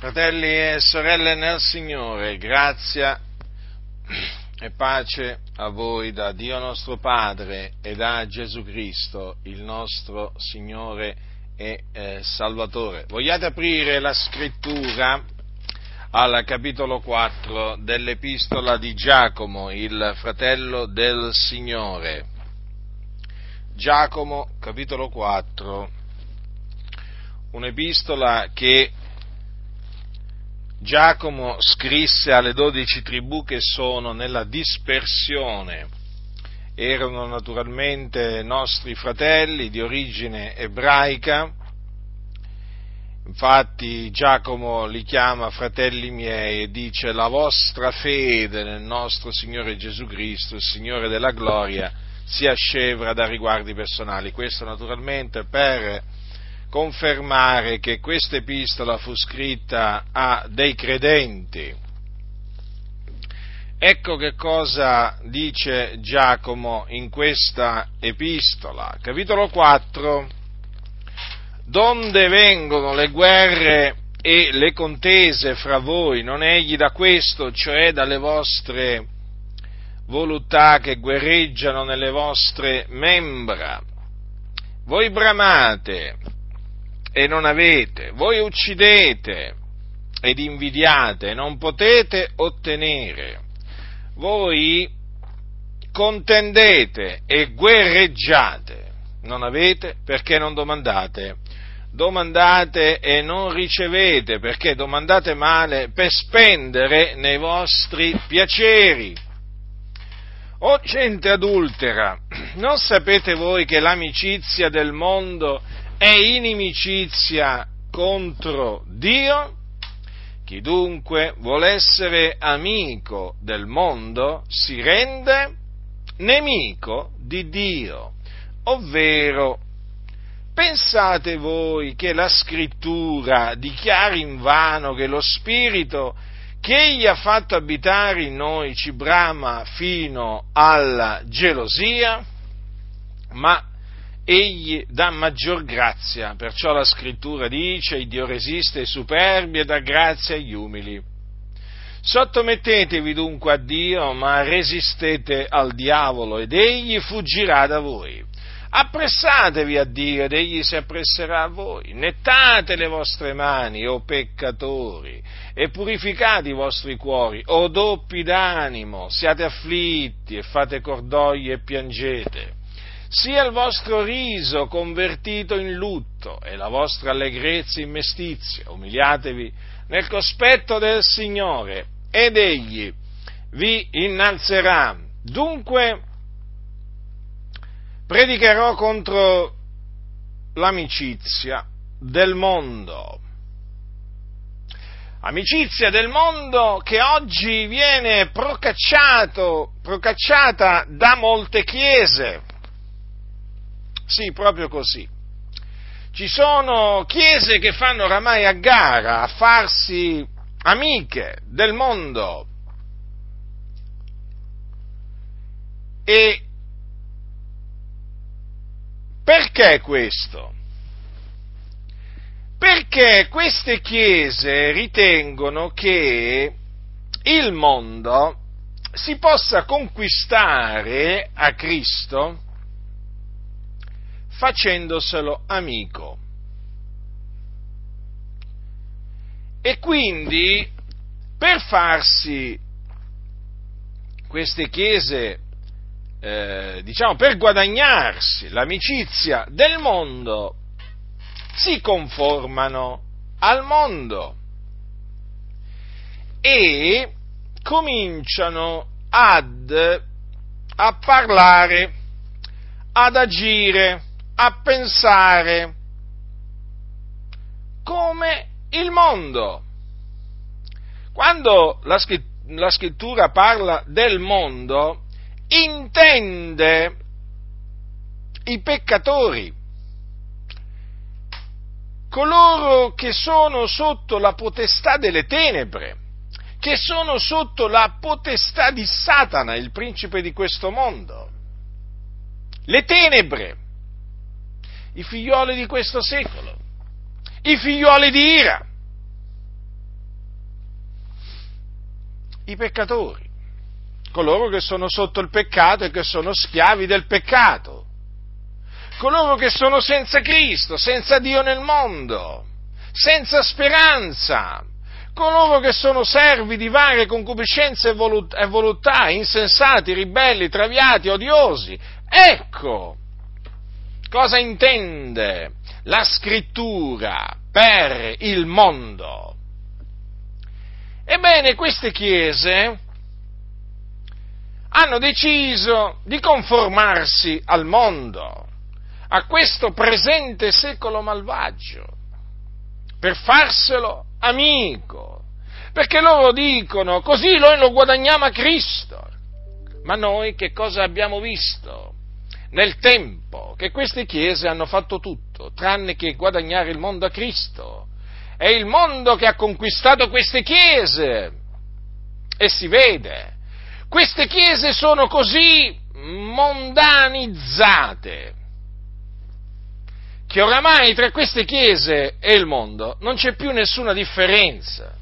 Fratelli e sorelle nel Signore, grazia e pace a voi da Dio nostro Padre e da Gesù Cristo, il nostro Signore e Salvatore. Vogliate aprire la scrittura al capitolo 4 dell'Epistola di Giacomo, il fratello del Signore. Giacomo, capitolo 4, un'epistola che Giacomo scrisse alle 12 tribù che sono nella dispersione. Erano naturalmente nostri fratelli di origine ebraica, infatti Giacomo li chiama fratelli miei e dice: la vostra fede nel nostro Signore Gesù Cristo, il Signore della gloria, sia scevra da riguardi personali. Questo naturalmente per confermare che questa epistola fu scritta a dei credenti. Ecco che cosa dice Giacomo in questa epistola, capitolo 4, donde vengono le guerre e le contese fra voi, non egli da questo, cioè dalle vostre voluttà che guerreggiano nelle vostre membra. Voi bramate e non avete, voi uccidete ed invidiate, non potete ottenere, voi contendete e guerreggiate, non avete perché non domandate, domandate e non ricevete perché domandate male per spendere nei vostri piaceri. O gente adultera, non sapete voi che l'amicizia del mondo è inimicizia contro Dio? Chi dunque vuole essere amico del mondo si rende nemico di Dio, ovvero pensate voi che la Scrittura dichiari invano che lo Spirito che Egli ha fatto abitare in noi ci brama fino alla gelosia? Ma Egli dà maggior grazia, perciò la Scrittura dice: il Dio resiste ai superbi e dà grazia agli umili. Sottomettetevi dunque a Dio, ma resistete al diavolo ed egli fuggirà da voi. Appressatevi a Dio ed egli si appresserà a voi. Nettate le vostre mani, o peccatori, e purificate i vostri cuori, o doppi d'animo, siate afflitti e fate cordoglio e piangete. Sia il vostro riso convertito in lutto e la vostra allegrezza in mestizia. Umiliatevi nel cospetto del Signore ed egli vi innalzerà. Dunque predicherò contro l'amicizia del mondo. Amicizia del mondo che oggi viene procacciata da molte chiese. Sì, proprio così. Ci sono chiese che fanno oramai a gara a farsi amiche del mondo e perché questo? Perché queste chiese ritengono che il mondo si possa conquistare a Cristo facendoselo amico. E quindi, per farsi queste chiese, per guadagnarsi l'amicizia del mondo, si conformano al mondo e cominciano a parlare, ad agire, a pensare come il mondo. Quando la Scrittura parla del mondo, intende i peccatori, coloro che sono sotto la potestà delle tenebre, che sono sotto la potestà di Satana, il principe di questo mondo. Le tenebre, i figlioli di questo secolo, i figlioli di ira, i peccatori, coloro che sono sotto il peccato e che sono schiavi del peccato, coloro che sono senza Cristo, senza Dio nel mondo, senza speranza, coloro che sono servi di varie concupiscenze e volontà, insensati, ribelli, traviati, odiosi. Ecco cosa intende la Scrittura per il mondo. Ebbene, queste chiese hanno deciso di conformarsi al mondo, a questo presente secolo malvagio, per farselo amico, perché loro dicono: così noi lo guadagniamo a Cristo. Ma noi che cosa abbiamo visto nel tempo? Che queste chiese hanno fatto tutto tranne che guadagnare il mondo a Cristo. È il mondo che ha conquistato queste chiese, e si vede. Queste chiese sono così mondanizzate che oramai tra queste chiese e il mondo non c'è più nessuna differenza.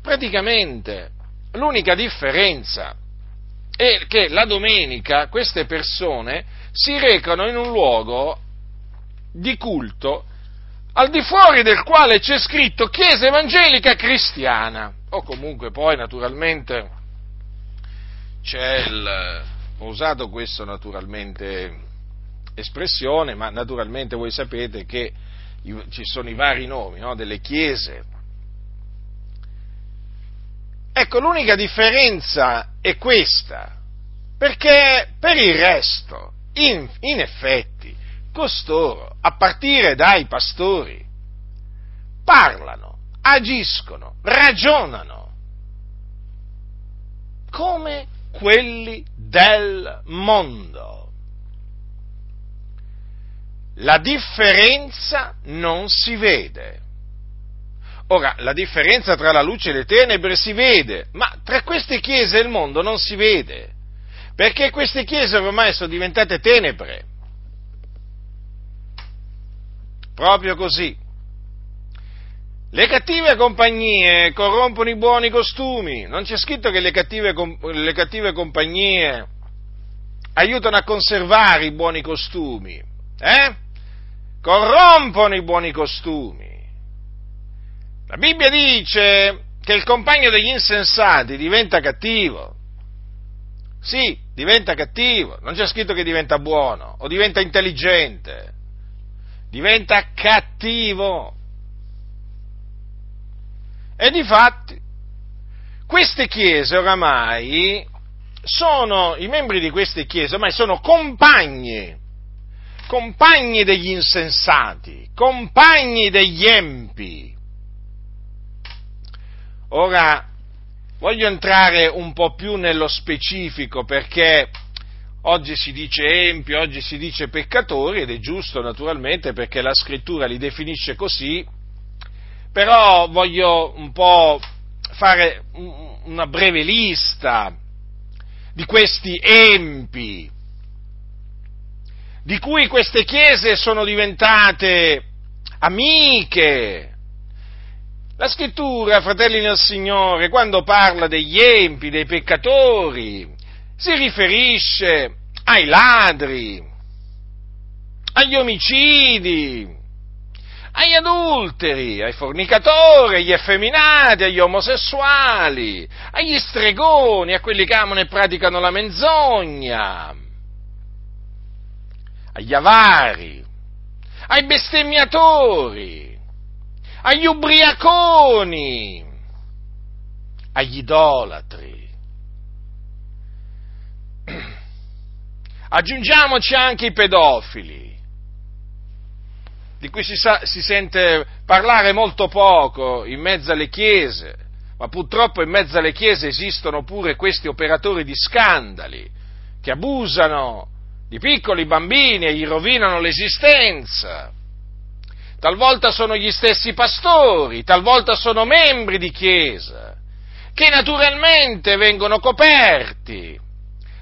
Praticamente l'unica differenza è che la domenica queste persone si recano in un luogo di culto al di fuori del quale c'è scritto Chiesa Evangelica Cristiana, o comunque poi naturalmente c'è il... ho usato questo naturalmente... espressione, ma naturalmente voi sapete che ci sono i vari nomi, no, delle chiese. Ecco, l'unica differenza è questa, perché per il resto, in effetti, costoro, a partire dai pastori, parlano, agiscono, ragionano come quelli del mondo. La differenza non si vede. Ora, la differenza tra la luce e le tenebre si vede, ma tra queste chiese e il mondo non si vede, perché queste chiese ormai sono diventate tenebre. Proprio così. Le cattive compagnie corrompono i buoni costumi. Non c'è scritto che le cattive compagnie aiutano a conservare i buoni costumi. Corrompono i buoni costumi. La Bibbia dice che il compagno degli insensati diventa cattivo. Sì, diventa cattivo, non c'è scritto che diventa buono o diventa intelligente. Diventa cattivo. E difatti queste chiese oramai sono, i membri di queste chiese ormai sono compagni degli insensati, compagni degli empi. Ora, voglio entrare un po' più nello specifico, perché oggi si dice empi, oggi si dice peccatori, ed è giusto naturalmente perché la Scrittura li definisce così, però voglio un po' fare una breve lista di questi empi, di cui queste chiese sono diventate amiche. La Scrittura, fratelli nel Signore, quando parla degli empi, dei peccatori, si riferisce ai ladri, agli omicidi, agli adulteri, ai fornicatori, agli effeminati, agli omosessuali, agli stregoni, a quelli che amano e praticano la menzogna, agli avari, ai bestemmiatori, agli ubriaconi, agli idolatri. Aggiungiamoci anche i pedofili, di cui si sente parlare molto poco in mezzo alle chiese, ma purtroppo in mezzo alle chiese esistono pure questi operatori di scandali che abusano di piccoli bambini e gli rovinano l'esistenza. Talvolta sono gli stessi pastori, talvolta sono membri di chiesa, che naturalmente vengono coperti,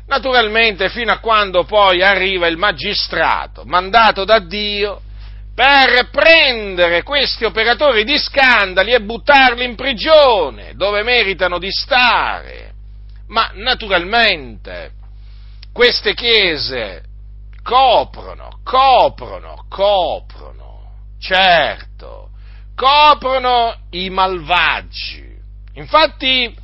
naturalmente fino a quando poi arriva il magistrato, mandato da Dio, per prendere questi operatori di scandali e buttarli in prigione, dove meritano di stare. ma naturalmente queste chiese coprono, certo, coprono i malvagi. Infatti,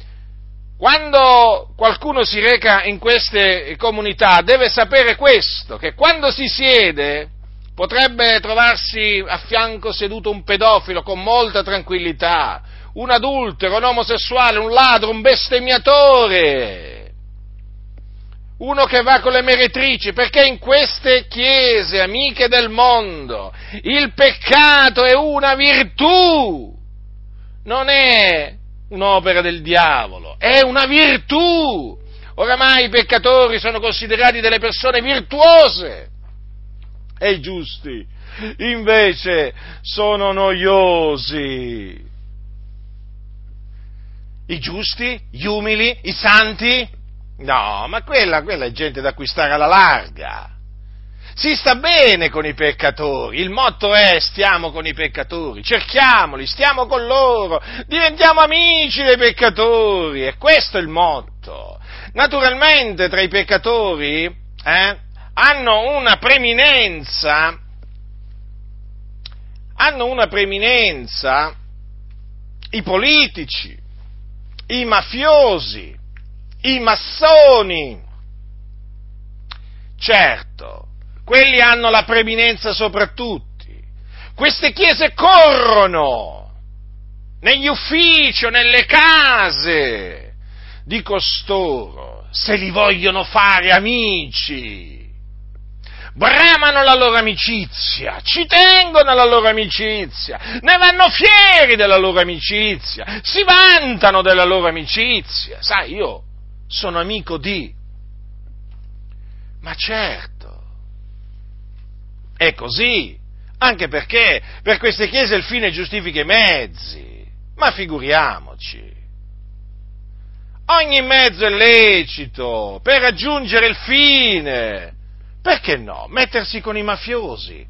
quando qualcuno si reca in queste comunità deve sapere questo, che quando si siede potrebbe trovarsi a fianco seduto un pedofilo con molta tranquillità, un adultero, un omosessuale, un ladro, un bestemmiatore, uno che va con le meretrici, perché in queste chiese, amiche del mondo, il peccato è una virtù, non è un'opera del diavolo, è una virtù. Oramai i peccatori sono considerati delle persone virtuose e i giusti invece sono noiosi. I giusti, gli umili, i santi? No, ma quella è gente da acquistare alla larga. Si sta bene con i peccatori, il motto è stiamo con i peccatori, cerchiamoli, stiamo con loro, diventiamo amici dei peccatori, e questo è il motto. Naturalmente tra i peccatori hanno una preminenza i politici, i mafiosi, i massoni, certo, quelli hanno la preminenza sopra tutti. Queste chiese corrono negli uffici, nelle case di costoro, se li vogliono fare amici, bramano la loro amicizia, ci tengono alla loro amicizia, ne vanno fieri della loro amicizia, si vantano della loro amicizia. Sai, io sono amico di... Ma certo, è così, anche perché per queste chiese il fine giustifica i mezzi, ma figuriamoci. Ogni mezzo è lecito per raggiungere il fine. Perché no? Mettersi con i mafiosi?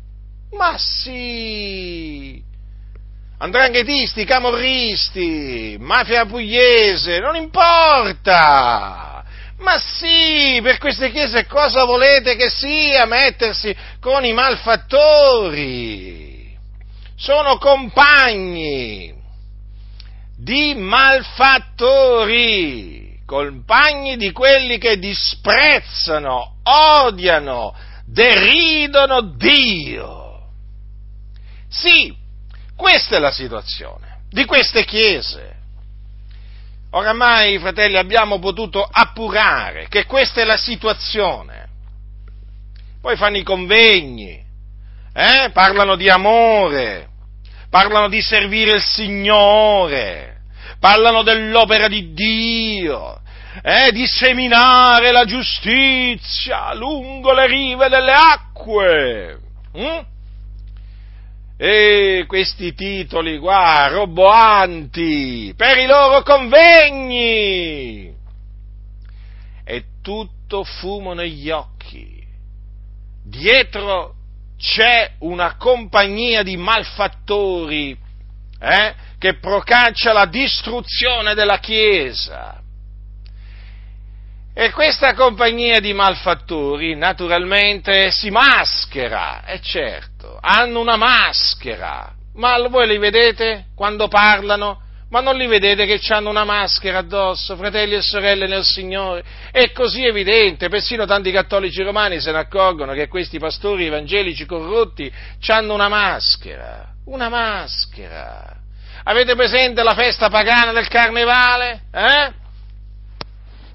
Ma sì! 'Ndranghetisti, camorristi, mafia pugliese, non importa! Ma sì, per queste chiese cosa volete che sia mettersi con i malfattori? Sono compagni di malfattori, compagni di quelli che disprezzano, odiano, deridono Dio. Sì, questa è la situazione di queste chiese. Oramai, fratelli, abbiamo potuto appurare che questa è la situazione. Poi fanno i convegni, parlano di amore, parlano di servire il Signore, parlano dell'opera di Dio, di seminare la giustizia lungo le rive delle acque. E questi titoli qua, roboanti, per i loro convegni. È tutto fumo negli occhi. Dietro c'è una compagnia di malfattori, che procaccia la distruzione della Chiesa. E questa compagnia di malfattori naturalmente si maschera, è certo, hanno una maschera, ma voi li vedete quando parlano? Ma non li vedete che hanno una maschera addosso, fratelli e sorelle nel Signore? È così evidente, persino tanti cattolici romani se ne accorgono che questi pastori evangelici corrotti hanno una maschera. Una maschera. Avete presente la festa pagana del Carnevale?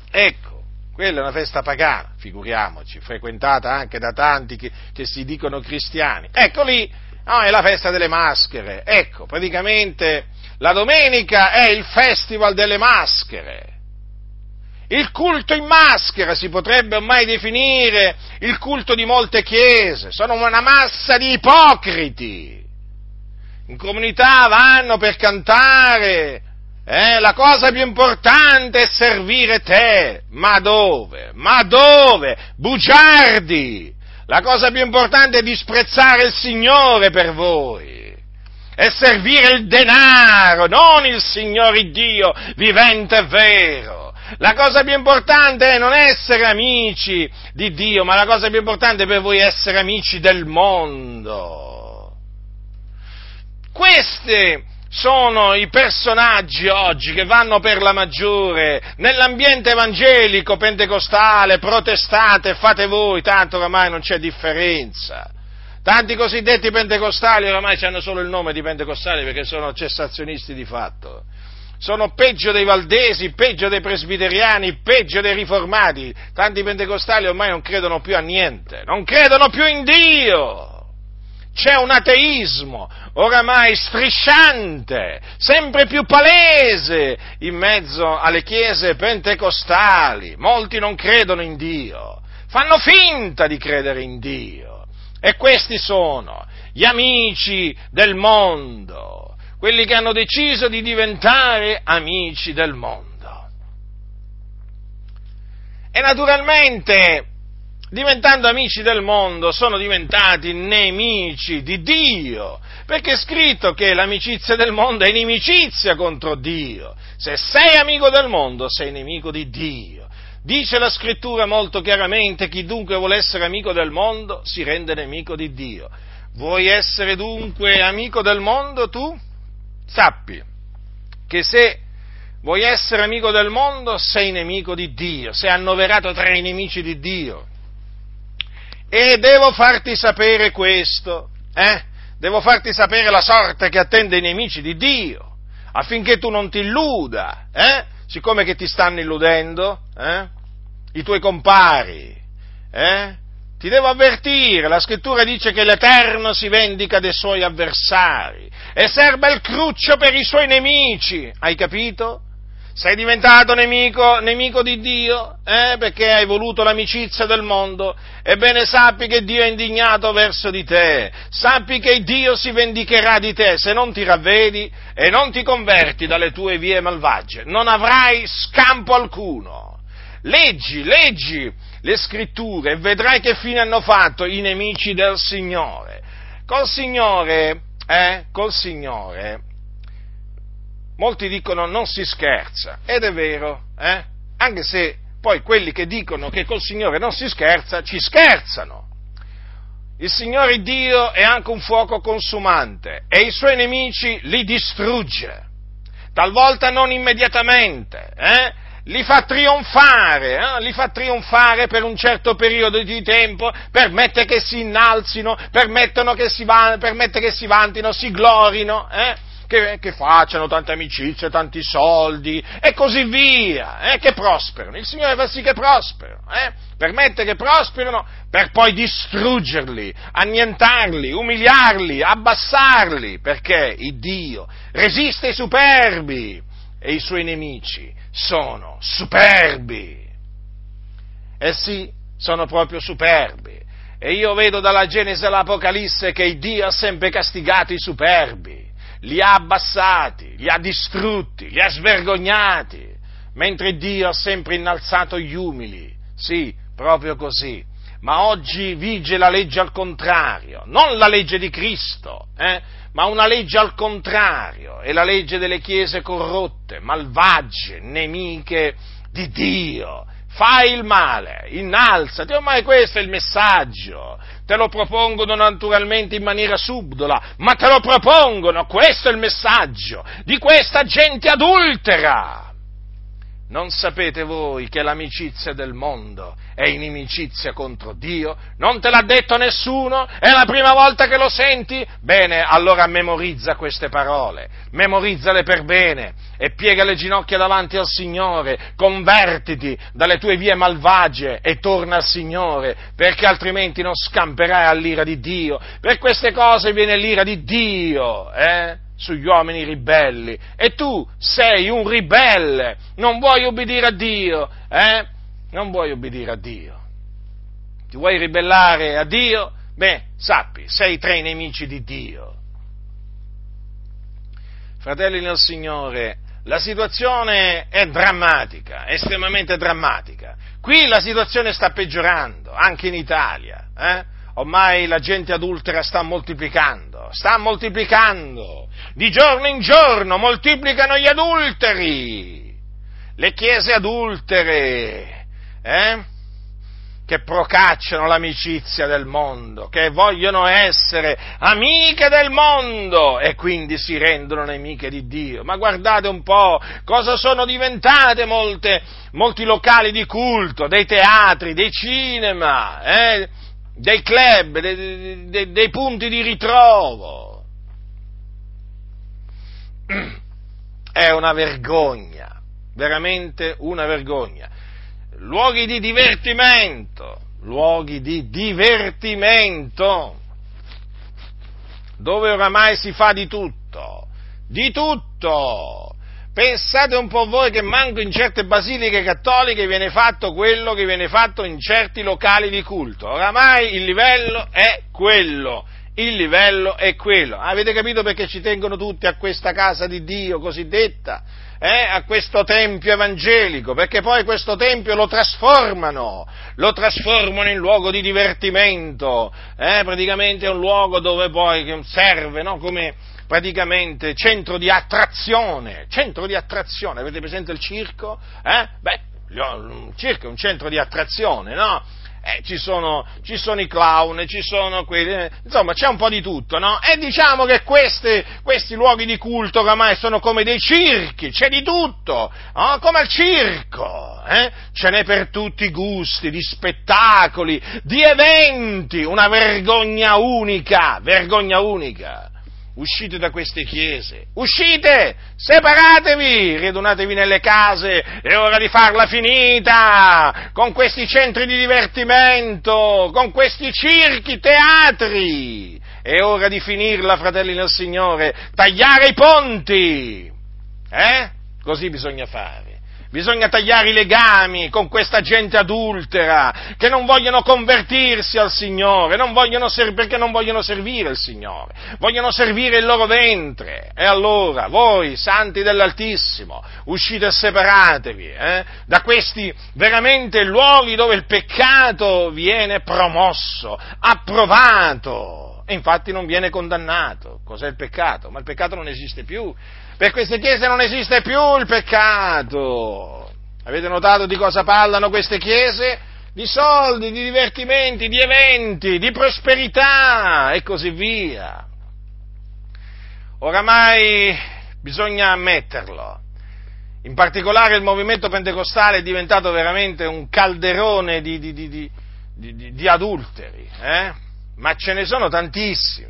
Ecco, quella è una festa pagana, figuriamoci, frequentata anche da tanti che si dicono cristiani. Ecco lì, è la festa delle maschere. Ecco, praticamente la domenica è il festival delle maschere. Il culto in maschera si potrebbe ormai definire il culto di molte chiese. Sono una massa di ipocriti. In comunità vanno per cantare, la cosa più importante è servire te. Ma dove? Bugiardi! La cosa più importante è disprezzare il Signore per voi, è servire il denaro, non il Signore Dio vivente e vero. La cosa più importante è non essere amici di Dio, ma la cosa più importante per voi è essere amici del mondo. Questi sono i personaggi oggi che vanno per la maggiore nell'ambiente evangelico, pentecostale, protestante, fate voi, tanto oramai non c'è differenza. Tanti cosiddetti pentecostali oramai hanno solo il nome di pentecostali perché sono cessazionisti di fatto. Sono peggio dei valdesi, peggio dei presbiteriani, peggio dei riformati. Tanti pentecostali ormai non credono più a niente, non credono più in Dio. C'è un ateismo oramai strisciante, sempre più palese in mezzo alle chiese pentecostali. Molti non credono in Dio, fanno finta di credere in Dio. E questi sono gli amici del mondo. Quelli che hanno deciso di diventare amici del mondo. E naturalmente, diventando amici del mondo, sono diventati nemici di Dio, perché è scritto che l'amicizia del mondo è inimicizia contro Dio. Se sei amico del mondo, sei nemico di Dio. Dice la Scrittura molto chiaramente, chi dunque vuole essere amico del mondo, si rende nemico di Dio. Vuoi essere dunque amico del mondo tu? Sappi che se vuoi essere amico del mondo sei nemico di Dio, sei annoverato tra i nemici di Dio. E devo farti sapere questo, Devo farti sapere la sorte che attende i nemici di Dio, affinché tu non ti illuda, Siccome che ti stanno illudendo, I tuoi compari, Ti devo avvertire, la Scrittura dice che l'Eterno si vendica dei suoi avversari e serba il cruccio per i suoi nemici, hai capito? Sei diventato nemico di Dio, perché hai voluto l'amicizia del mondo, ebbene sappi che Dio è indignato verso di te, sappi che Dio si vendicherà di te se non ti ravvedi e non ti converti dalle tue vie malvagie, non avrai scampo alcuno. Leggi le Scritture e vedrai che fine hanno fatto i nemici del Signore. Col Signore, molti dicono non si scherza, ed è vero, anche se poi quelli che dicono che col Signore non si scherza, ci scherzano. Il Signore Dio è anche un fuoco consumante e i suoi nemici li distrugge, talvolta non immediatamente, Li fa trionfare per un certo periodo di tempo, permette che si innalzino, permette che si vantino, si glorino, che facciano tante amicizie, tanti soldi e così via, che prosperano. Il Signore fa sì che prosperano, permette che prosperano per poi distruggerli, annientarli, umiliarli, abbassarli, perché il Dio resiste ai superbi e i suoi nemici sono superbi. Sì, sono proprio superbi. E io vedo dalla Genesi all'Apocalisse che Dio ha sempre castigato i superbi, li ha abbassati, li ha distrutti, li ha svergognati, mentre Dio ha sempre innalzato gli umili. Sì, proprio così. Ma oggi vige la legge al contrario, non la legge di Cristo, ma una legge al contrario, è la legge delle chiese corrotte, malvagie, nemiche di Dio. Fai il male, innalzati, ormai questo è il messaggio, te lo propongono naturalmente in maniera subdola, ma te lo propongono, questo è il messaggio di questa gente adultera. Non sapete voi che l'amicizia del mondo è inimicizia contro Dio? Non te l'ha detto nessuno? È la prima volta che lo senti? Bene, allora memorizza queste parole, memorizzale per bene e piega le ginocchia davanti al Signore, convertiti dalle tue vie malvagie e torna al Signore, perché altrimenti non scamperai all'ira di Dio. Per queste cose viene l'ira di Dio, sugli uomini ribelli, e tu sei un ribelle, non vuoi obbedire a Dio, Non vuoi obbedire a Dio. Ti vuoi ribellare a Dio? Beh, sappi, sei tra i nemici di Dio. Fratelli nel Signore, la situazione è drammatica, estremamente drammatica. Qui la situazione sta peggiorando, anche in Italia, Ormai la gente adultera sta moltiplicando, di giorno in giorno moltiplicano gli adulteri, le chiese adultere, che procacciano l'amicizia del mondo, che vogliono essere amiche del mondo e quindi si rendono nemiche di Dio. Ma guardate un po' cosa sono diventate molti locali di culto, dei teatri, dei cinema, dei club, dei punti di ritrovo. È una vergogna, veramente una vergogna. Luoghi di divertimento, dove oramai si fa di tutto. Pensate un po' voi che manco in certe basiliche cattoliche viene fatto quello che viene fatto in certi locali di culto. Oramai il livello è quello. Avete capito perché ci tengono tutti a questa casa di Dio cosiddetta? A questo tempio evangelico, perché poi questo tempio lo trasformano in luogo di divertimento, praticamente è un luogo dove poi serve, no? Come praticamente centro di attrazione, avete presente il circo? Il circo è un centro di attrazione, no? Ci sono i clown, ci sono quelli, insomma c'è un po' di tutto, no? E diciamo che questi luoghi di culto oramai sono come dei circhi, c'è di tutto, no? Come al circo, ce n'è per tutti i gusti, di spettacoli, di eventi, una vergogna unica. Uscite da queste chiese, uscite, separatevi, ridunatevi nelle case, è ora di farla finita con questi centri di divertimento, con questi circhi, teatri, è ora di finirla, fratelli del Signore, tagliare i ponti, Così bisogna fare. Bisogna tagliare i legami con questa gente adultera che non vogliono convertirsi al Signore, perché non vogliono servire il Signore, vogliono servire il loro ventre. E allora voi, santi dell'Altissimo, uscite e separatevi da questi veramente luoghi dove il peccato viene promosso, approvato e infatti non viene condannato. Cos'è il peccato? Ma il peccato non esiste più. Per queste chiese non esiste più il peccato. Avete notato di cosa parlano queste chiese? Di soldi, di divertimenti, di eventi, di prosperità e così via. Oramai bisogna ammetterlo. In particolare il movimento pentecostale è diventato veramente un calderone di adulteri, ma ce ne sono tantissimi.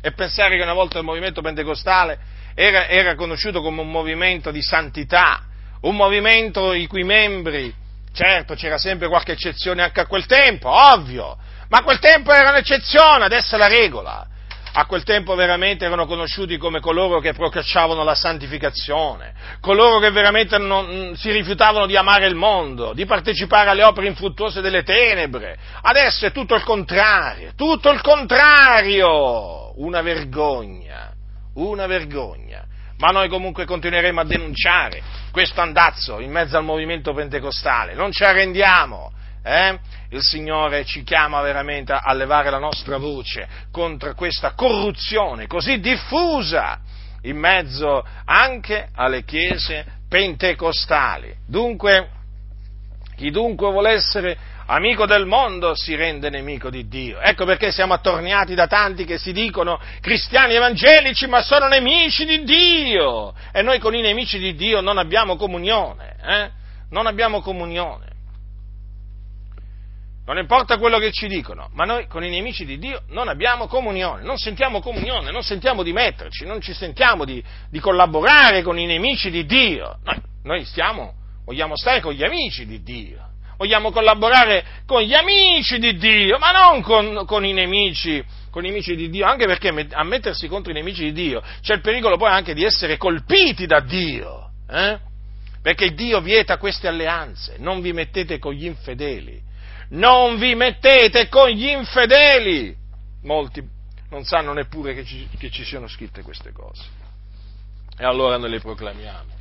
E pensare che una volta il movimento pentecostale era conosciuto come un movimento di santità, un movimento i cui membri, certo c'era sempre qualche eccezione anche a quel tempo, ovvio, ma a quel tempo era un'eccezione, adesso è la regola. A quel tempo veramente erano conosciuti come coloro che procacciavano la santificazione, coloro che veramente non si rifiutavano di amare il mondo, di partecipare alle opere infruttuose delle tenebre. Adesso è tutto il contrario, una vergogna. Ma noi comunque continueremo a denunciare questo andazzo in mezzo al movimento pentecostale, non ci arrendiamo. Il Signore ci chiama veramente a levare la nostra voce contro questa corruzione così diffusa in mezzo anche alle chiese pentecostali. Dunque, chiunque vuole essere amico del mondo si rende nemico di Dio. Ecco perché siamo attorniati da tanti che si dicono cristiani evangelici ma sono nemici di Dio. E noi con i nemici di Dio non abbiamo comunione, Non importa quello che ci dicono, ma noi con i nemici di Dio non abbiamo comunione, non sentiamo comunione, non sentiamo di metterci, non ci sentiamo di collaborare con i nemici di Dio. Vogliamo stare con gli amici di Dio, vogliamo collaborare con gli amici di Dio, ma non con i nemici di Dio, anche perché a mettersi contro i nemici di Dio c'è il pericolo poi anche di essere colpiti da Dio, perché Dio vieta queste alleanze, non vi mettete con gli infedeli. Molti non sanno neppure che ci siano scritte queste cose. E allora noi le proclamiamo.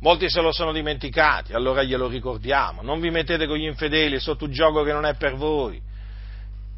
Molti se lo sono dimenticati, allora glielo ricordiamo. Non vi mettete con gli infedeli sotto un gioco che non è per voi.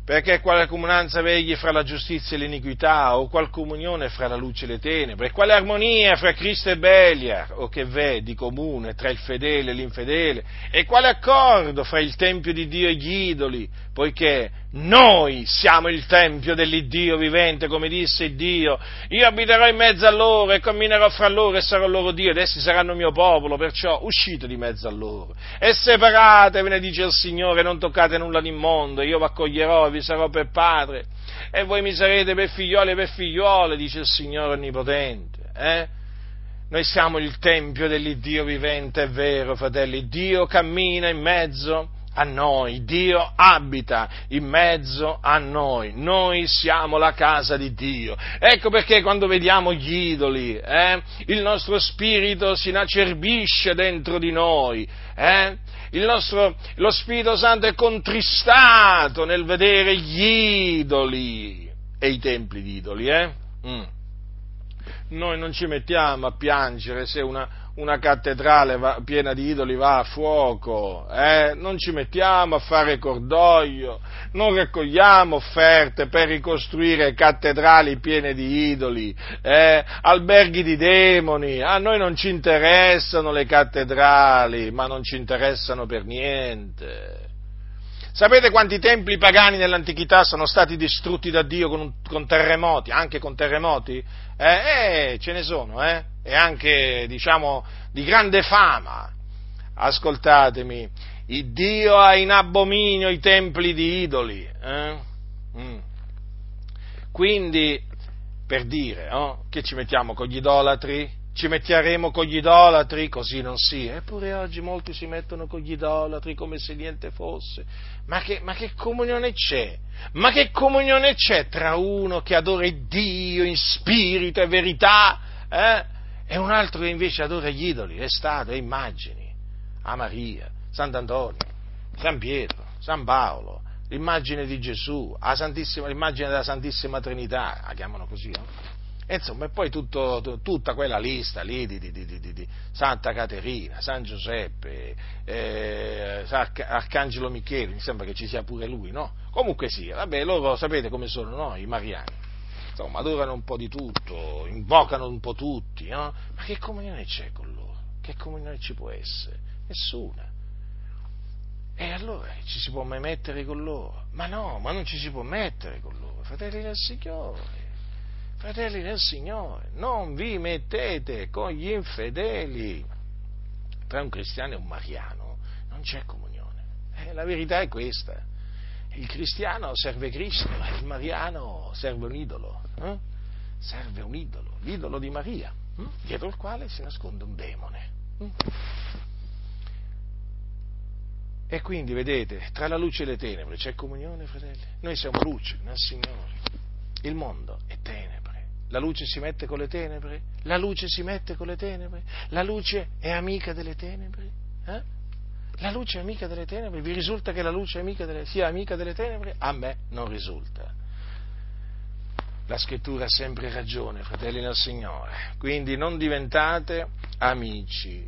Perché quale comunanza vegli fra la giustizia e l'iniquità, o qual comunione fra la luce e le tenebre, e quale armonia fra Cristo e Belia, o che v'è di comune tra il fedele e l'infedele, e quale accordo fra il Tempio di Dio e gli idoli, poiché noi siamo il Tempio dell'Iddio vivente, come disse Dio, io abiterò in mezzo a loro e camminerò fra loro e sarò loro Dio, ed essi saranno mio popolo, perciò uscite di mezzo a loro, e separatevene, dice il Signore, non toccate nulla d'immondo, io v'accoglierò, vi sarò per padre, e voi mi sarete per figlioli e per figliuole, dice il Signore Onnipotente. Noi siamo il Tempio dell'Iddio vivente, è vero, fratelli, Dio cammina in mezzo a noi, Dio abita in mezzo a noi, noi siamo la casa di Dio. Ecco perché quando vediamo gli idoli, il nostro spirito si inacerbisce dentro di noi, lo Spirito Santo è contristato nel vedere gli idoli e i templi di idoli. Noi non ci mettiamo a piangere se una cattedrale piena di idoli va a fuoco, non ci mettiamo a fare cordoglio, non raccogliamo offerte per ricostruire cattedrali piene di idoli, alberghi di demoni, a noi non ci interessano le cattedrali, ma non ci interessano per niente. Sapete quanti templi pagani nell'antichità sono stati distrutti da Dio con terremoti, anche con terremoti? Ce ne sono, e anche, diciamo, di grande fama. Ascoltatemi, il Dio ha in abominio i templi di idoli, Quindi, per dire, che ci mettiamo con gli idolatri? Ci metteremo con gli idolatri? Così non si, eppure oggi molti si mettono con gli idolatri come se niente fosse. Ma che comunione c'è? Ma che comunione c'è tra uno che adora Dio in spirito e verità, e un altro che invece adora gli idoli, le statue, le immagini, a Maria, Sant'Antonio, San Pietro, San Paolo, l'immagine di Gesù, l'immagine della Santissima Trinità, la chiamano così, insomma, e poi tutta quella lista lì di Santa Caterina, San Giuseppe, Arcangelo Michele, mi sembra che ci sia pure lui, no? Comunque sia, vabbè, loro sapete come sono, no? I mariani. Insomma, adorano un po' di tutto, invocano un po' tutti, no? Ma che comunione c'è con loro? Che comunione ci può essere? Nessuna. E allora ci si può mai mettere con loro? Ma no, ma non ci si può mettere con loro, fratelli del Signore. Fratelli del Signore, non vi mettete con gli infedeli. Tra un cristiano e un mariano non c'è comunione. La verità è questa. Il cristiano serve Cristo, il mariano serve un idolo. Serve un idolo, l'idolo di Maria, dietro il quale si nasconde un demone. E quindi, vedete, tra la luce e le tenebre c'è comunione, fratelli? Noi siamo luce nel Signore. Il mondo è tenebre. La luce si mette con le tenebre? La luce si mette con le tenebre? La luce è amica delle tenebre? La luce è amica delle tenebre? Vi risulta che la luce sia amica delle tenebre? A me non risulta. La Scrittura ha sempre ragione, fratelli nel Signore. Quindi non diventate amici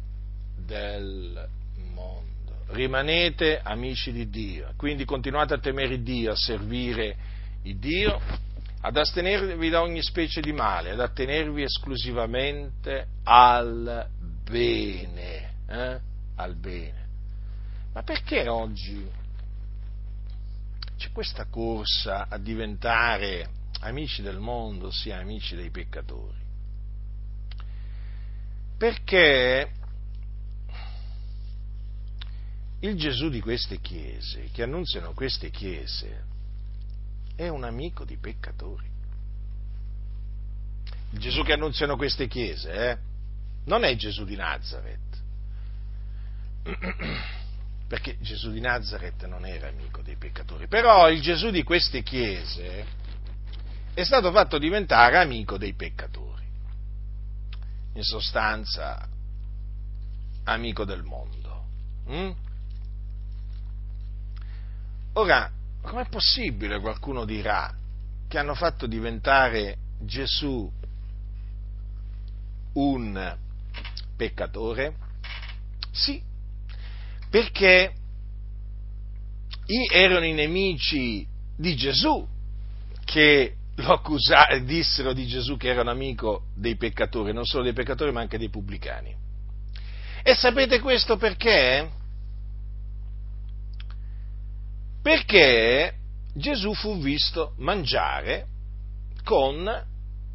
del mondo. Rimanete amici di Dio. Quindi continuate a temere Dio, a servire Dio, ad astenervi da ogni specie di male, ad attenervi esclusivamente al bene, al bene. Ma perché oggi c'è questa corsa a diventare amici del mondo, ossia amici dei peccatori? Perché il Gesù di queste chiese, che annunziano queste chiese, è un amico di peccatori. Il Gesù che annunziano queste chiese, non è Gesù di Nazareth, perché Gesù di Nazareth non era amico dei peccatori, però il Gesù di queste chiese è stato fatto diventare amico dei peccatori, in sostanza amico del mondo. Ora, com'è possibile, qualcuno dirà, che hanno fatto diventare Gesù un peccatore? Sì, perché erano i nemici di Gesù, che lo accusarono, dissero di Gesù che era un amico dei peccatori, non solo dei peccatori ma anche dei pubblicani. E sapete questo perché? Perché Gesù fu visto mangiare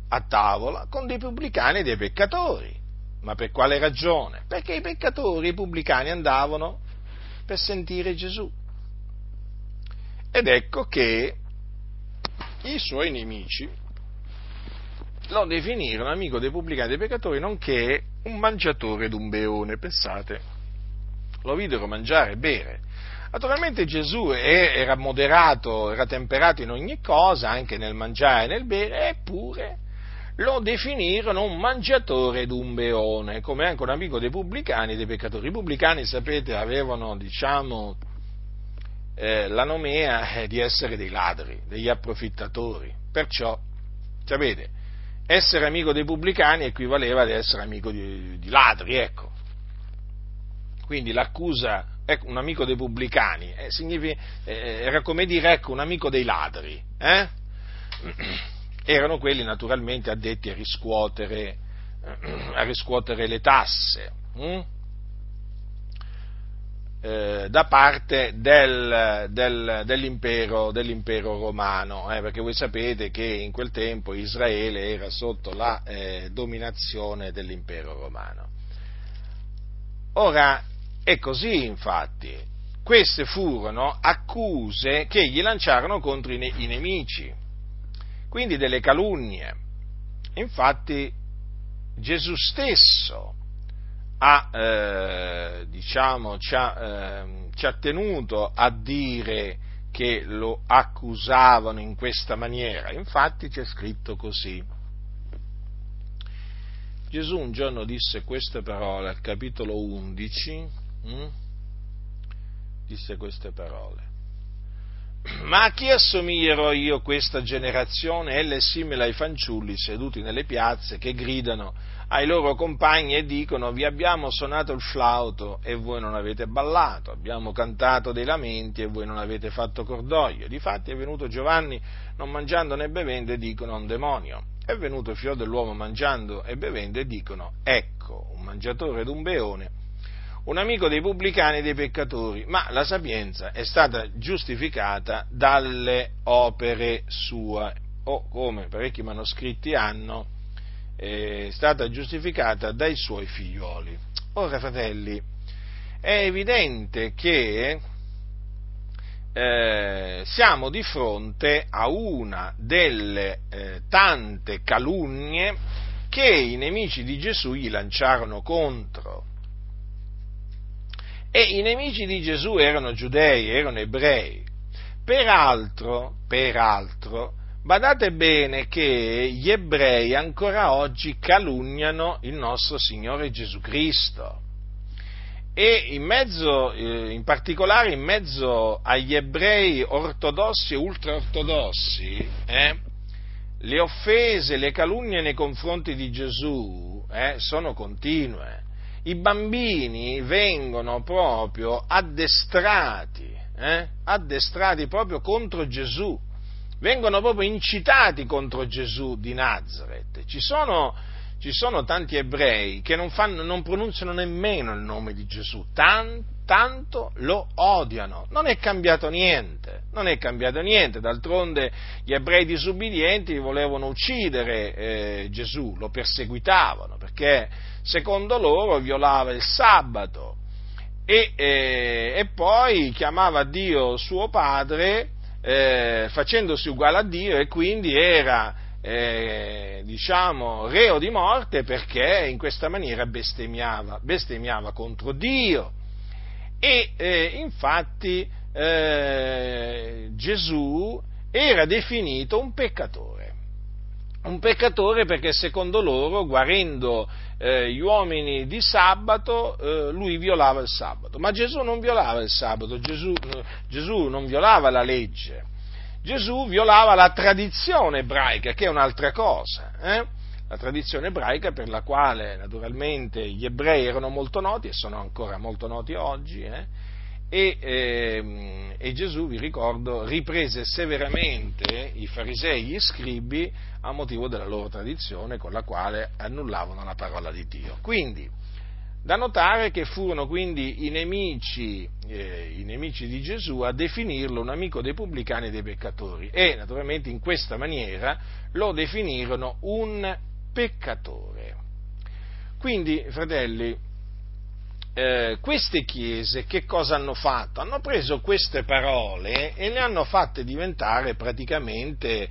a tavola con dei pubblicani e dei peccatori. Ma per quale ragione? Perché i peccatori e i pubblicani andavano per sentire Gesù. Ed ecco che i suoi nemici lo definirono amico dei pubblicani e dei peccatori, nonché un mangiatore d'un beone. Pensate, lo videro mangiare e bere. Naturalmente Gesù era moderato, era temperato in ogni cosa, anche nel mangiare e nel bere, eppure lo definirono un mangiatore d'un beone, come anche un amico dei pubblicani e dei peccatori. I pubblicani, sapete, avevano, la nomea di essere dei ladri, degli approfittatori. Perciò, sapete, essere amico dei pubblicani equivaleva ad essere amico di ladri, ecco. Quindi l'accusa... Ecco, un amico dei pubblicani, era come dire, ecco, un amico dei ladri, eh? Erano quelli naturalmente addetti a riscuotere le tasse da parte dell'impero romano, perché voi sapete che in quel tempo Israele era sotto la dominazione dell'impero romano. Ora, e così, infatti, queste furono accuse che gli lanciarono contro i nemici, quindi delle calunnie. Infatti Gesù stesso ci ha tenuto a dire che lo accusavano in questa maniera, infatti c'è scritto così. Gesù un giorno disse queste parole al capitolo 11. Disse queste parole: ma a chi assomiglierò io questa generazione? Ella è simile ai fanciulli seduti nelle piazze che gridano ai loro compagni e dicono: vi abbiamo suonato il flauto e voi non avete ballato, abbiamo cantato dei lamenti e voi non avete fatto cordoglio. Difatti è venuto Giovanni non mangiando né bevendo e dicono: un demonio. È venuto il figlio dell'uomo mangiando e bevendo e dicono: ecco un mangiatore d'un beone, un amico dei pubblicani e dei peccatori. Ma la sapienza è stata giustificata dalle opere sue, o come parecchi manoscritti hanno, è stata giustificata dai suoi figlioli. Ora, fratelli, è evidente che siamo di fronte a una delle tante calunnie che i nemici di Gesù gli lanciarono contro. E i nemici di Gesù erano giudei, erano ebrei. Peraltro, badate bene che gli ebrei ancora oggi calunniano il nostro Signore Gesù Cristo. E in particolare in mezzo agli ebrei ortodossi e ultraortodossi, le offese, le calunnie nei confronti di Gesù sono continue. I bambini vengono proprio addestrati proprio contro Gesù, vengono proprio incitati contro Gesù di Nazaret. Ci sono tanti ebrei che non pronunciano nemmeno il nome di Gesù, tanto lo odiano. Non è cambiato niente, d'altronde gli ebrei disubbidienti volevano uccidere Gesù, lo perseguitavano perché secondo loro violava il sabato e poi chiamava Dio suo padre facendosi uguale a Dio e quindi era reo di morte perché in questa maniera bestemmiava contro Dio. E infatti Gesù era definito un peccatore perché secondo loro, guarendo gli uomini di sabato, lui violava il sabato. Ma Gesù non violava il sabato, Gesù non violava la legge, Gesù violava la tradizione ebraica, che è un'altra cosa, la tradizione ebraica per la quale naturalmente gli ebrei erano molto noti e sono ancora molto noti oggi, E Gesù, vi ricordo, riprese severamente i farisei e gli scribi a motivo della loro tradizione con la quale annullavano la parola di Dio. Quindi, da notare che furono quindi i nemici di Gesù a definirlo un amico dei pubblicani e dei peccatori, e naturalmente in questa maniera lo definirono un peccatore. Quindi, fratelli, queste chiese che cosa hanno fatto? Hanno preso queste parole e le hanno fatte diventare praticamente,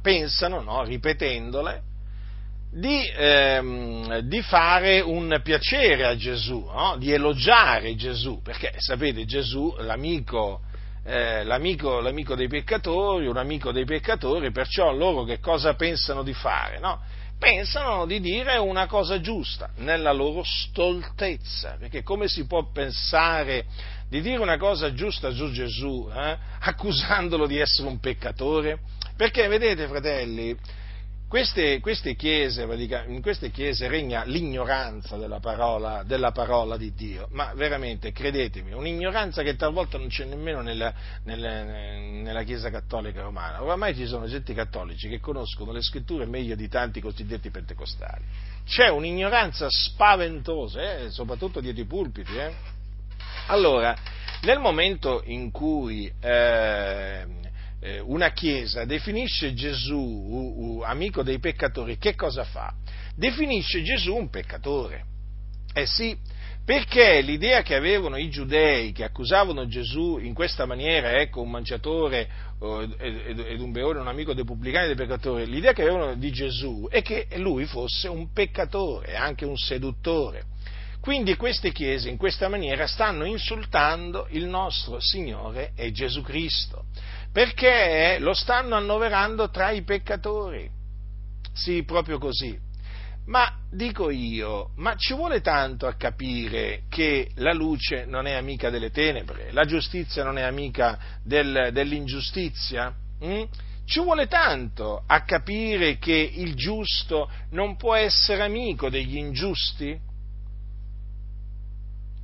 pensano, no, ripetendole, di fare un piacere a Gesù, no? Di elogiare Gesù, perché sapete Gesù, l'amico dei peccatori, un amico dei peccatori, perciò loro che cosa pensano di fare, no? Pensano di dire una cosa giusta nella loro stoltezza, perché come si può pensare di dire una cosa giusta su Gesù, accusandolo di essere un peccatore? Perché vedete, fratelli, in queste chiese regna l'ignoranza della parola di Dio, ma veramente, credetemi, un'ignoranza che talvolta non c'è nemmeno nella Chiesa Cattolica Romana. Oramai ci sono gente cattolici che conoscono le scritture meglio di tanti cosiddetti pentecostali. C'è un'ignoranza spaventosa, soprattutto dietro i pulpiti. Allora, nel momento in cui una chiesa definisce Gesù amico dei peccatori, che cosa fa? Definisce Gesù un peccatore. Sì, perché l'idea che avevano i giudei che accusavano Gesù in questa maniera, ecco, un mangiatore ed un beone, un amico dei pubblicani e dei peccatori, l'idea che avevano di Gesù è che lui fosse un peccatore, anche un seduttore. Quindi queste chiese in questa maniera stanno insultando il nostro Signore e Gesù Cristo, perché lo stanno annoverando tra i peccatori. Sì, proprio così. Ma dico io, ma ci vuole tanto a capire che la luce non è amica delle tenebre, la giustizia non è amica dell'ingiustizia? Ci vuole tanto a capire che il giusto non può essere amico degli ingiusti?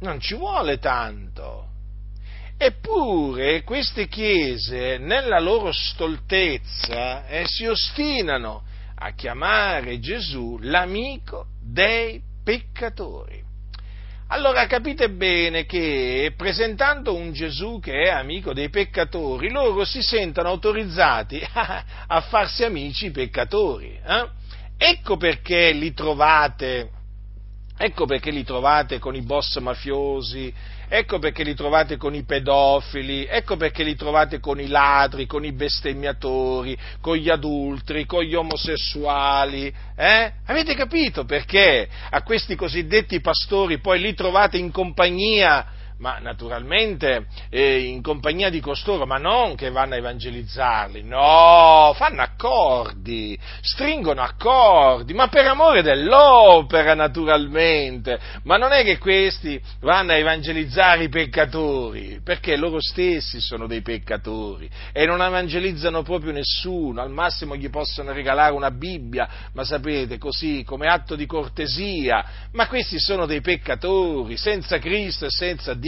Non ci vuole tanto. Eppure queste chiese, nella loro stoltezza, si ostinano a chiamare Gesù l'amico dei peccatori. Allora capite bene che, presentando un Gesù che è amico dei peccatori, loro si sentono autorizzati a farsi amici peccatori. Ecco perché li trovate con i boss mafiosi, ecco perché li trovate con i pedofili, ecco perché li trovate con i ladri, con i bestemmiatori, con gli adulteri, con gli omosessuali, Avete capito perché a questi cosiddetti pastori poi li trovate in compagnia, ma naturalmente in compagnia di costoro, ma non che vanno a evangelizzarli, no, fanno accordi, stringono accordi, ma per amore dell'opera naturalmente, ma non è che questi vanno a evangelizzare i peccatori, perché loro stessi sono dei peccatori e non evangelizzano proprio nessuno, al massimo gli possono regalare una Bibbia, ma sapete, così, come atto di cortesia, ma questi sono dei peccatori, senza Cristo e senza Dio.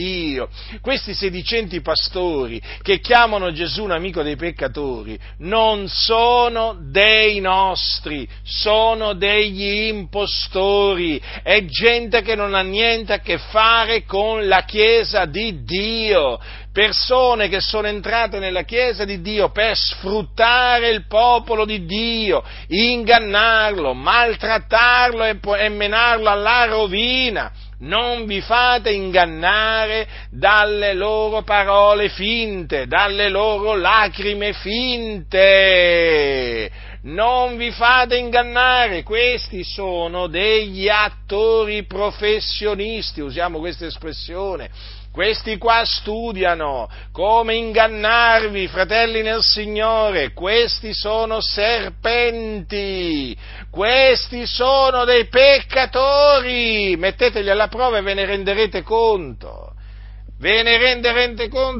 Questi sedicenti pastori che chiamano Gesù un amico dei peccatori non sono dei nostri, sono degli impostori, è gente che non ha niente a che fare con la Chiesa di Dio, persone che sono entrate nella Chiesa di Dio per sfruttare il popolo di Dio, ingannarlo, maltrattarlo e menarlo alla rovina. Non vi fate ingannare dalle loro parole finte, dalle loro lacrime finte. Non vi fate ingannare, questi sono degli attori professionisti, usiamo questa espressione. Questi qua studiano come ingannarvi, fratelli nel Signore, questi sono serpenti, questi sono dei peccatori, metteteli alla prova e ve ne renderete conto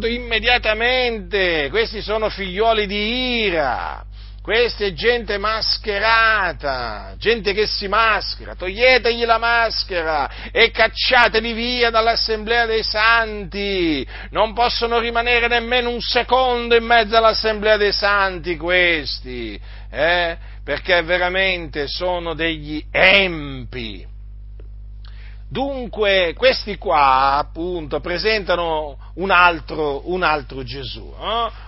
immediatamente, questi sono figlioli di ira. Questa è gente mascherata, gente che si maschera, toglietegli la maschera e cacciateli via dall'assemblea dei santi, non possono rimanere nemmeno un secondo in mezzo all'assemblea dei santi questi, perché veramente sono degli empi. Dunque questi qua appunto presentano un altro Gesù,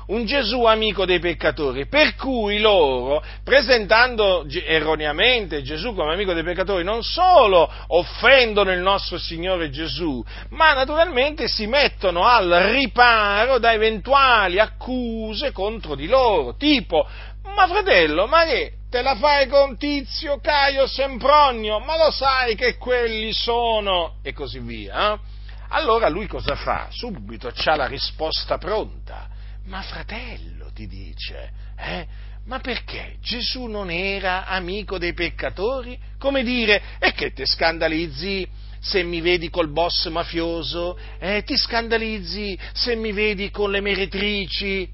un Gesù amico dei peccatori, per cui loro, presentando erroneamente Gesù come amico dei peccatori, non solo offendono il nostro Signore Gesù, ma naturalmente si mettono al riparo da eventuali accuse contro di loro, tipo: ma fratello, ma che te la fai con Tizio, Caio, Sempronio, ma lo sai che quelli sono, e così via. Allora lui cosa fa? Subito c'ha la risposta pronta. Ma fratello, ti dice, ma perché Gesù non era amico dei peccatori? Come dire, e che te scandalizzi se mi vedi col boss mafioso? Ti scandalizzi se mi vedi con le meretrici?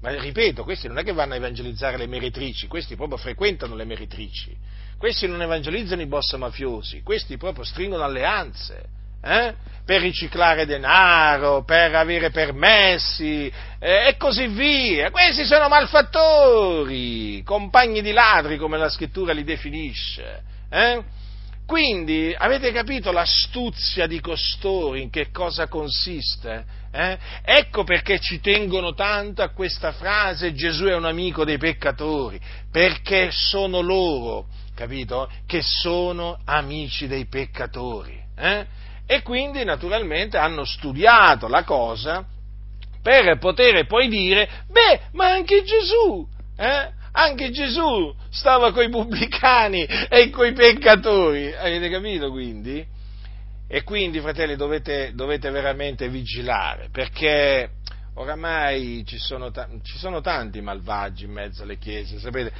Ma ripeto, questi non è che vanno a evangelizzare le meretrici, questi proprio frequentano le meretrici, questi non evangelizzano i boss mafiosi, questi proprio stringono alleanze, per riciclare denaro, per avere permessi, e così via. Questi sono malfattori, compagni di ladri come la scrittura li definisce, Quindi avete capito l'astuzia di costori in che cosa consiste? Ecco perché ci tengono tanto a questa frase Gesù è un amico dei peccatori, perché sono loro, capito, che sono amici dei peccatori, e quindi naturalmente hanno studiato la cosa per poter poi dire: beh, ma anche Gesù stava coi pubblicani e coi peccatori, avete capito quindi? E quindi, fratelli, dovete veramente vigilare, perché oramai ci sono tanti malvagi in mezzo alle chiese, sapete?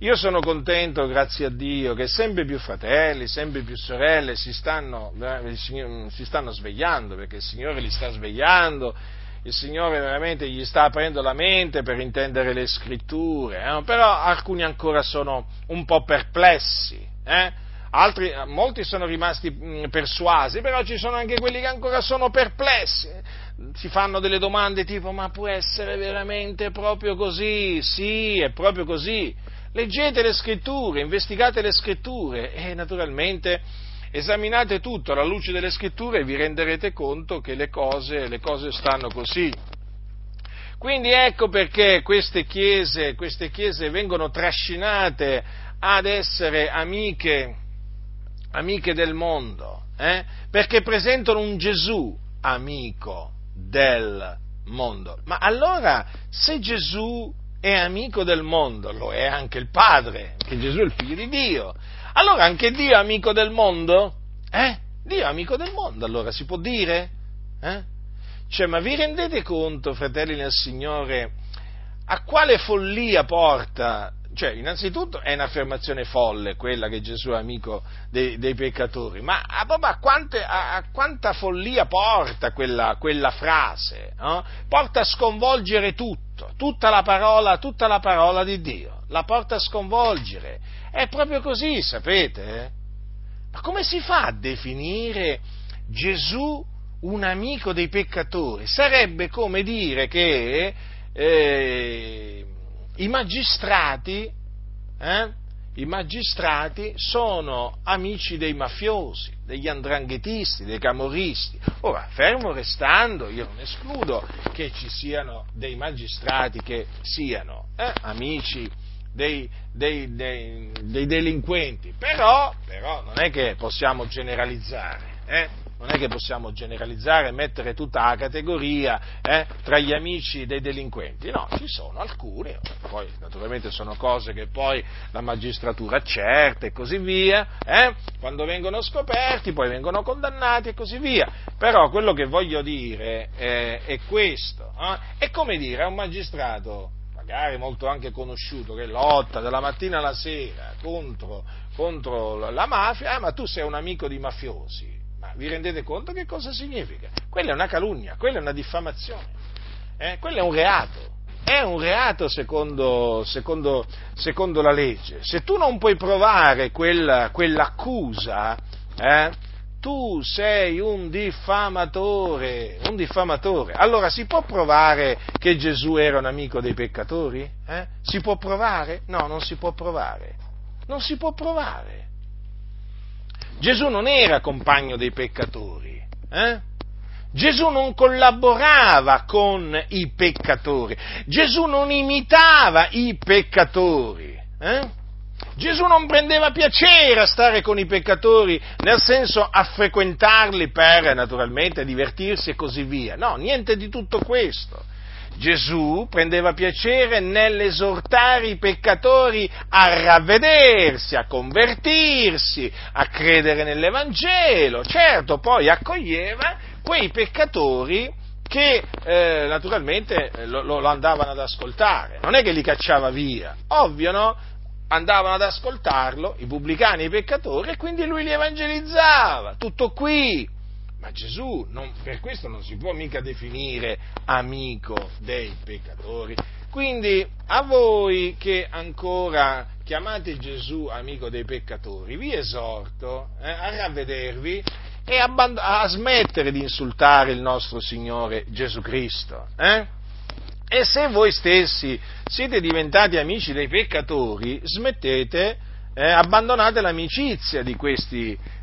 Io sono contento, grazie a Dio, che sempre più fratelli, sempre più sorelle si stanno svegliando, perché il Signore li sta svegliando. Il Signore veramente gli sta aprendo la mente per intendere le scritture, però alcuni ancora sono un po' perplessi, altri, molti sono rimasti persuasi, però ci sono anche quelli che ancora sono perplessi, si fanno delle domande tipo: ma può essere veramente proprio così? Sì, è proprio così. Leggete le scritture, investigate le scritture e naturalmente esaminate tutto alla luce delle scritture e vi renderete conto che le cose stanno così. Quindi ecco perché queste chiese vengono trascinate ad essere amiche del mondo, perché presentano un Gesù amico del mondo. Ma allora, se Gesù è amico del mondo, lo è anche il Padre, che Gesù è il Figlio di Dio. Allora anche Dio è amico del mondo? Dio è amico del mondo, allora si può dire? Cioè, ma vi rendete conto, fratelli nel Signore, a quale follia porta? Cioè, innanzitutto è un'affermazione folle quella che Gesù è amico dei peccatori, ma a quanta follia porta quella frase? Porta a sconvolgere tutto, tutta la parola di Dio, la porta a sconvolgere. È proprio così, sapete? Ma come si fa a definire Gesù un amico dei peccatori? Sarebbe come dire che i magistrati sono amici dei mafiosi, degli 'ndranghetisti, dei camorristi. Ora, fermo restando, io non escludo che ci siano dei magistrati che siano amici dei delinquenti, però non è che possiamo generalizzare, e mettere tutta la categoria tra gli amici dei delinquenti. No, ci sono alcuni, poi naturalmente sono cose che poi la magistratura accerta e così via, quando vengono scoperti poi vengono condannati e così via, però quello che voglio dire è questo, è come dire a un magistrato magari molto anche conosciuto, che lotta dalla mattina alla sera contro la mafia: ma tu sei un amico di mafiosi. Ma vi rendete conto che cosa significa? Quella è una calunnia, quella è una diffamazione, quello è un reato, è un reato secondo la legge. Se tu non puoi provare quell'accusa, tu sei un diffamatore. Allora si può provare che Gesù era un amico dei peccatori? Si può provare? No, non si può provare. Gesù non era compagno dei peccatori, Gesù non collaborava con i peccatori, Gesù non imitava i peccatori, Gesù non prendeva piacere a stare con i peccatori, nel senso a frequentarli per naturalmente divertirsi e così via, no, niente di tutto questo. Gesù prendeva piacere nell'esortare i peccatori a ravvedersi, a convertirsi, a credere nell'Evangelo. Certo, poi accoglieva quei peccatori che naturalmente lo andavano ad ascoltare. Non è che li cacciava via, ovvio, no? Andavano ad ascoltarlo, i pubblicani e i peccatori, e quindi lui li evangelizzava. Tutto qui. Ma Gesù per questo non si può mica definire amico dei peccatori. Quindi a voi che ancora chiamate Gesù amico dei peccatori, vi esorto a ravvedervi e a smettere di insultare il nostro Signore Gesù Cristo. E se voi stessi siete diventati amici dei peccatori, smettete, abbandonate l'amicizia di questi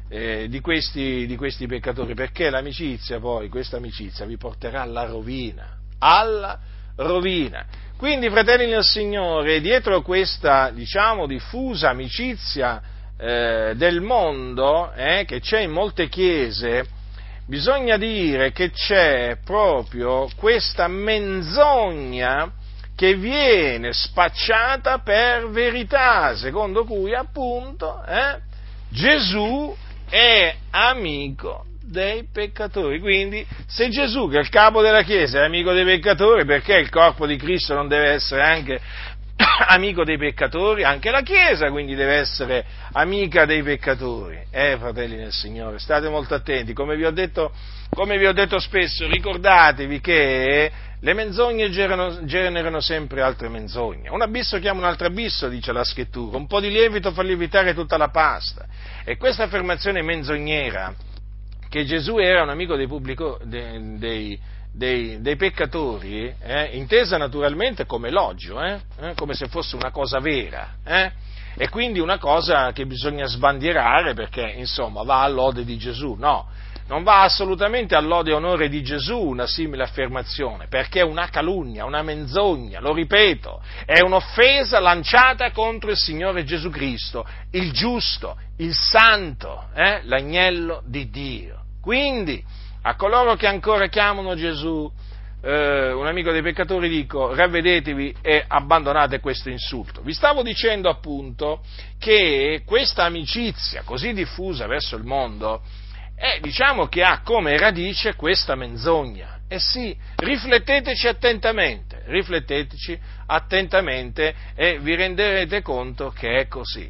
peccatori, perché l'amicizia poi, questa amicizia vi porterà alla rovina. Quindi, fratelli nel Signore, dietro questa, diciamo, diffusa amicizia del mondo che c'è in molte chiese, bisogna dire che c'è proprio questa menzogna che viene spacciata per verità, secondo cui appunto Gesù è amico dei peccatori. Quindi, se Gesù, che è il capo della Chiesa, è amico dei peccatori, perché il corpo di Cristo non deve essere anche amico dei peccatori? Anche la Chiesa, quindi, deve essere amica dei peccatori. Fratelli del Signore, state molto attenti. Come vi ho detto spesso, ricordatevi che le menzogne generano sempre altre menzogne. Un abisso chiama un altro abisso, dice la Scrittura. Un po' di lievito fa lievitare tutta la pasta. E questa affermazione menzognera, che Gesù era un amico dei peccatori, intesa naturalmente come elogio, come se fosse una cosa vera, e quindi una cosa che bisogna sbandierare, perché insomma va all'ode di Gesù. No, non va assolutamente all'ode e onore di Gesù una simile affermazione, perché è una calunnia, una menzogna, lo ripeto, è un'offesa lanciata contro il Signore Gesù Cristo, il giusto, il santo, l'agnello di Dio. Quindi, a coloro che ancora chiamano Gesù un amico dei peccatori dico: ravvedetevi e abbandonate questo insulto. Vi stavo dicendo appunto che questa amicizia così diffusa verso il mondo diciamo che ha come radice questa menzogna. Sì, rifletteteci attentamente e vi renderete conto che è così.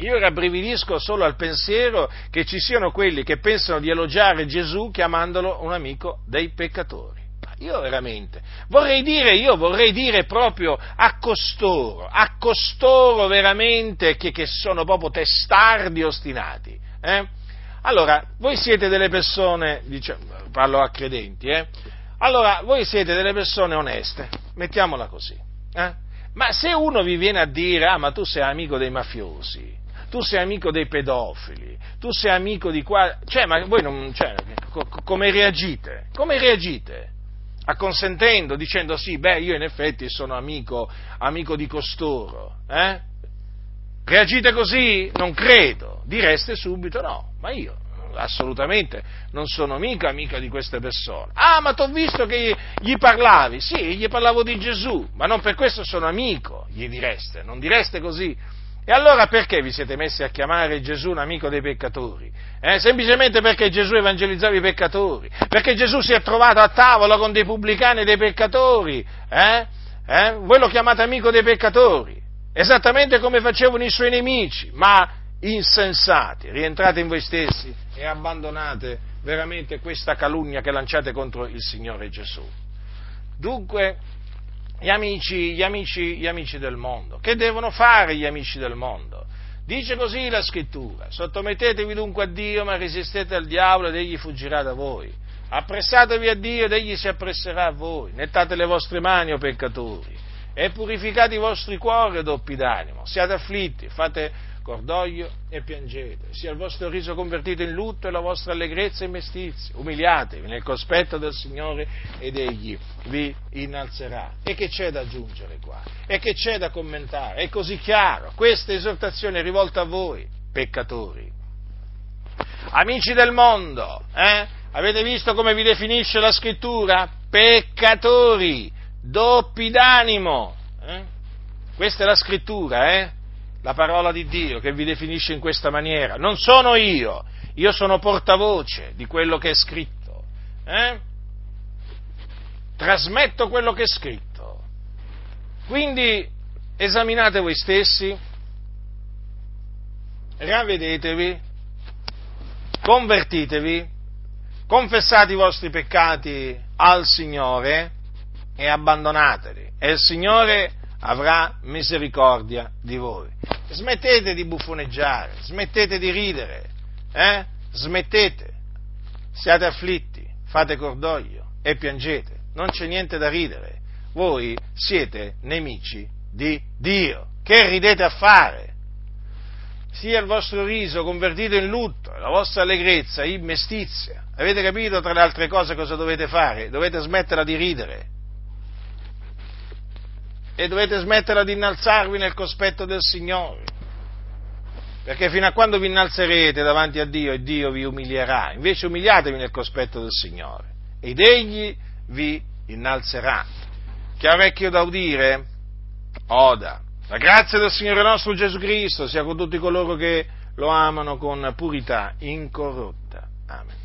Io rabbrividisco solo al pensiero che ci siano quelli che pensano di elogiare Gesù chiamandolo un amico dei peccatori. Io veramente vorrei dire proprio a costoro veramente che sono proprio testardi e ostinati. Allora, voi siete delle persone, diciamo, parlo a credenti, allora voi siete delle persone oneste, mettiamola così, ma se uno vi viene a dire: ah, ma tu sei amico dei mafiosi, tu sei amico dei pedofili, tu sei amico di qua, ma voi non, come reagite? Come reagite? Acconsentendo, dicendo: sì, io in effetti sono amico di costoro, Reagite così? Non credo, direste subito: no, ma io assolutamente non sono mica amica di queste persone. Ah, ma t'ho visto che gli parlavi. Sì, gli parlavo di Gesù, ma non per questo sono amico, gli direste, non direste così. E allora perché vi siete messi a chiamare Gesù un amico dei peccatori? Semplicemente perché Gesù evangelizzava i peccatori, perché Gesù si è trovato a tavola con dei pubblicani e dei peccatori, Voi lo chiamate amico dei peccatori, esattamente come facevano i suoi nemici, ma insensati. Rientrate in voi stessi e abbandonate veramente questa calunnia che lanciate contro il Signore Gesù. Dunque, gli amici del mondo. Che devono fare gli amici del mondo? Dice così la Scrittura: sottomettetevi dunque a Dio, ma resistete al diavolo ed egli fuggirà da voi. Appressatevi a Dio ed egli si appresserà a voi. Nettate le vostre mani, o peccatori, e purificate i vostri cuori, doppi d'animo. Siate afflitti, fate cordoglio e piangete. Sia il vostro riso convertito in lutto e la vostra allegrezza in mestizia. Umiliatevi nel cospetto del Signore ed egli vi innalzerà. E che c'è da aggiungere qua? E che c'è da commentare? È così chiaro. Questa esortazione è rivolta a voi, peccatori. Amici del mondo, avete visto come vi definisce la Scrittura? Peccatori, doppi d'animo. Questa è la Scrittura, la parola di Dio che vi definisce in questa maniera. Non sono io sono portavoce di quello che è scritto, trasmetto quello che è scritto. Quindi esaminate voi stessi, ravvedetevi, convertitevi, confessate i vostri peccati al Signore e abbandonateli, e il Signore avrà misericordia di voi. Smettete di buffoneggiare, smettete di ridere, smettete, siate afflitti, fate cordoglio e piangete, non c'è niente da ridere, voi siete nemici di Dio, che ridete a fare? Sia il vostro riso convertito in lutto, la vostra allegrezza in mestizia. Avete capito tra le altre cose cosa dovete fare? Dovete smetterla di ridere. E dovete smetterla di innalzarvi nel cospetto del Signore, perché fino a quando vi innalzerete davanti a Dio, e Dio vi umilierà. Invece umiliatevi nel cospetto del Signore, ed egli vi innalzerà. Chi ha orecchio da udire, oda. La grazia del Signore nostro Gesù Cristo sia con tutti coloro che lo amano con purità incorrotta. Amen.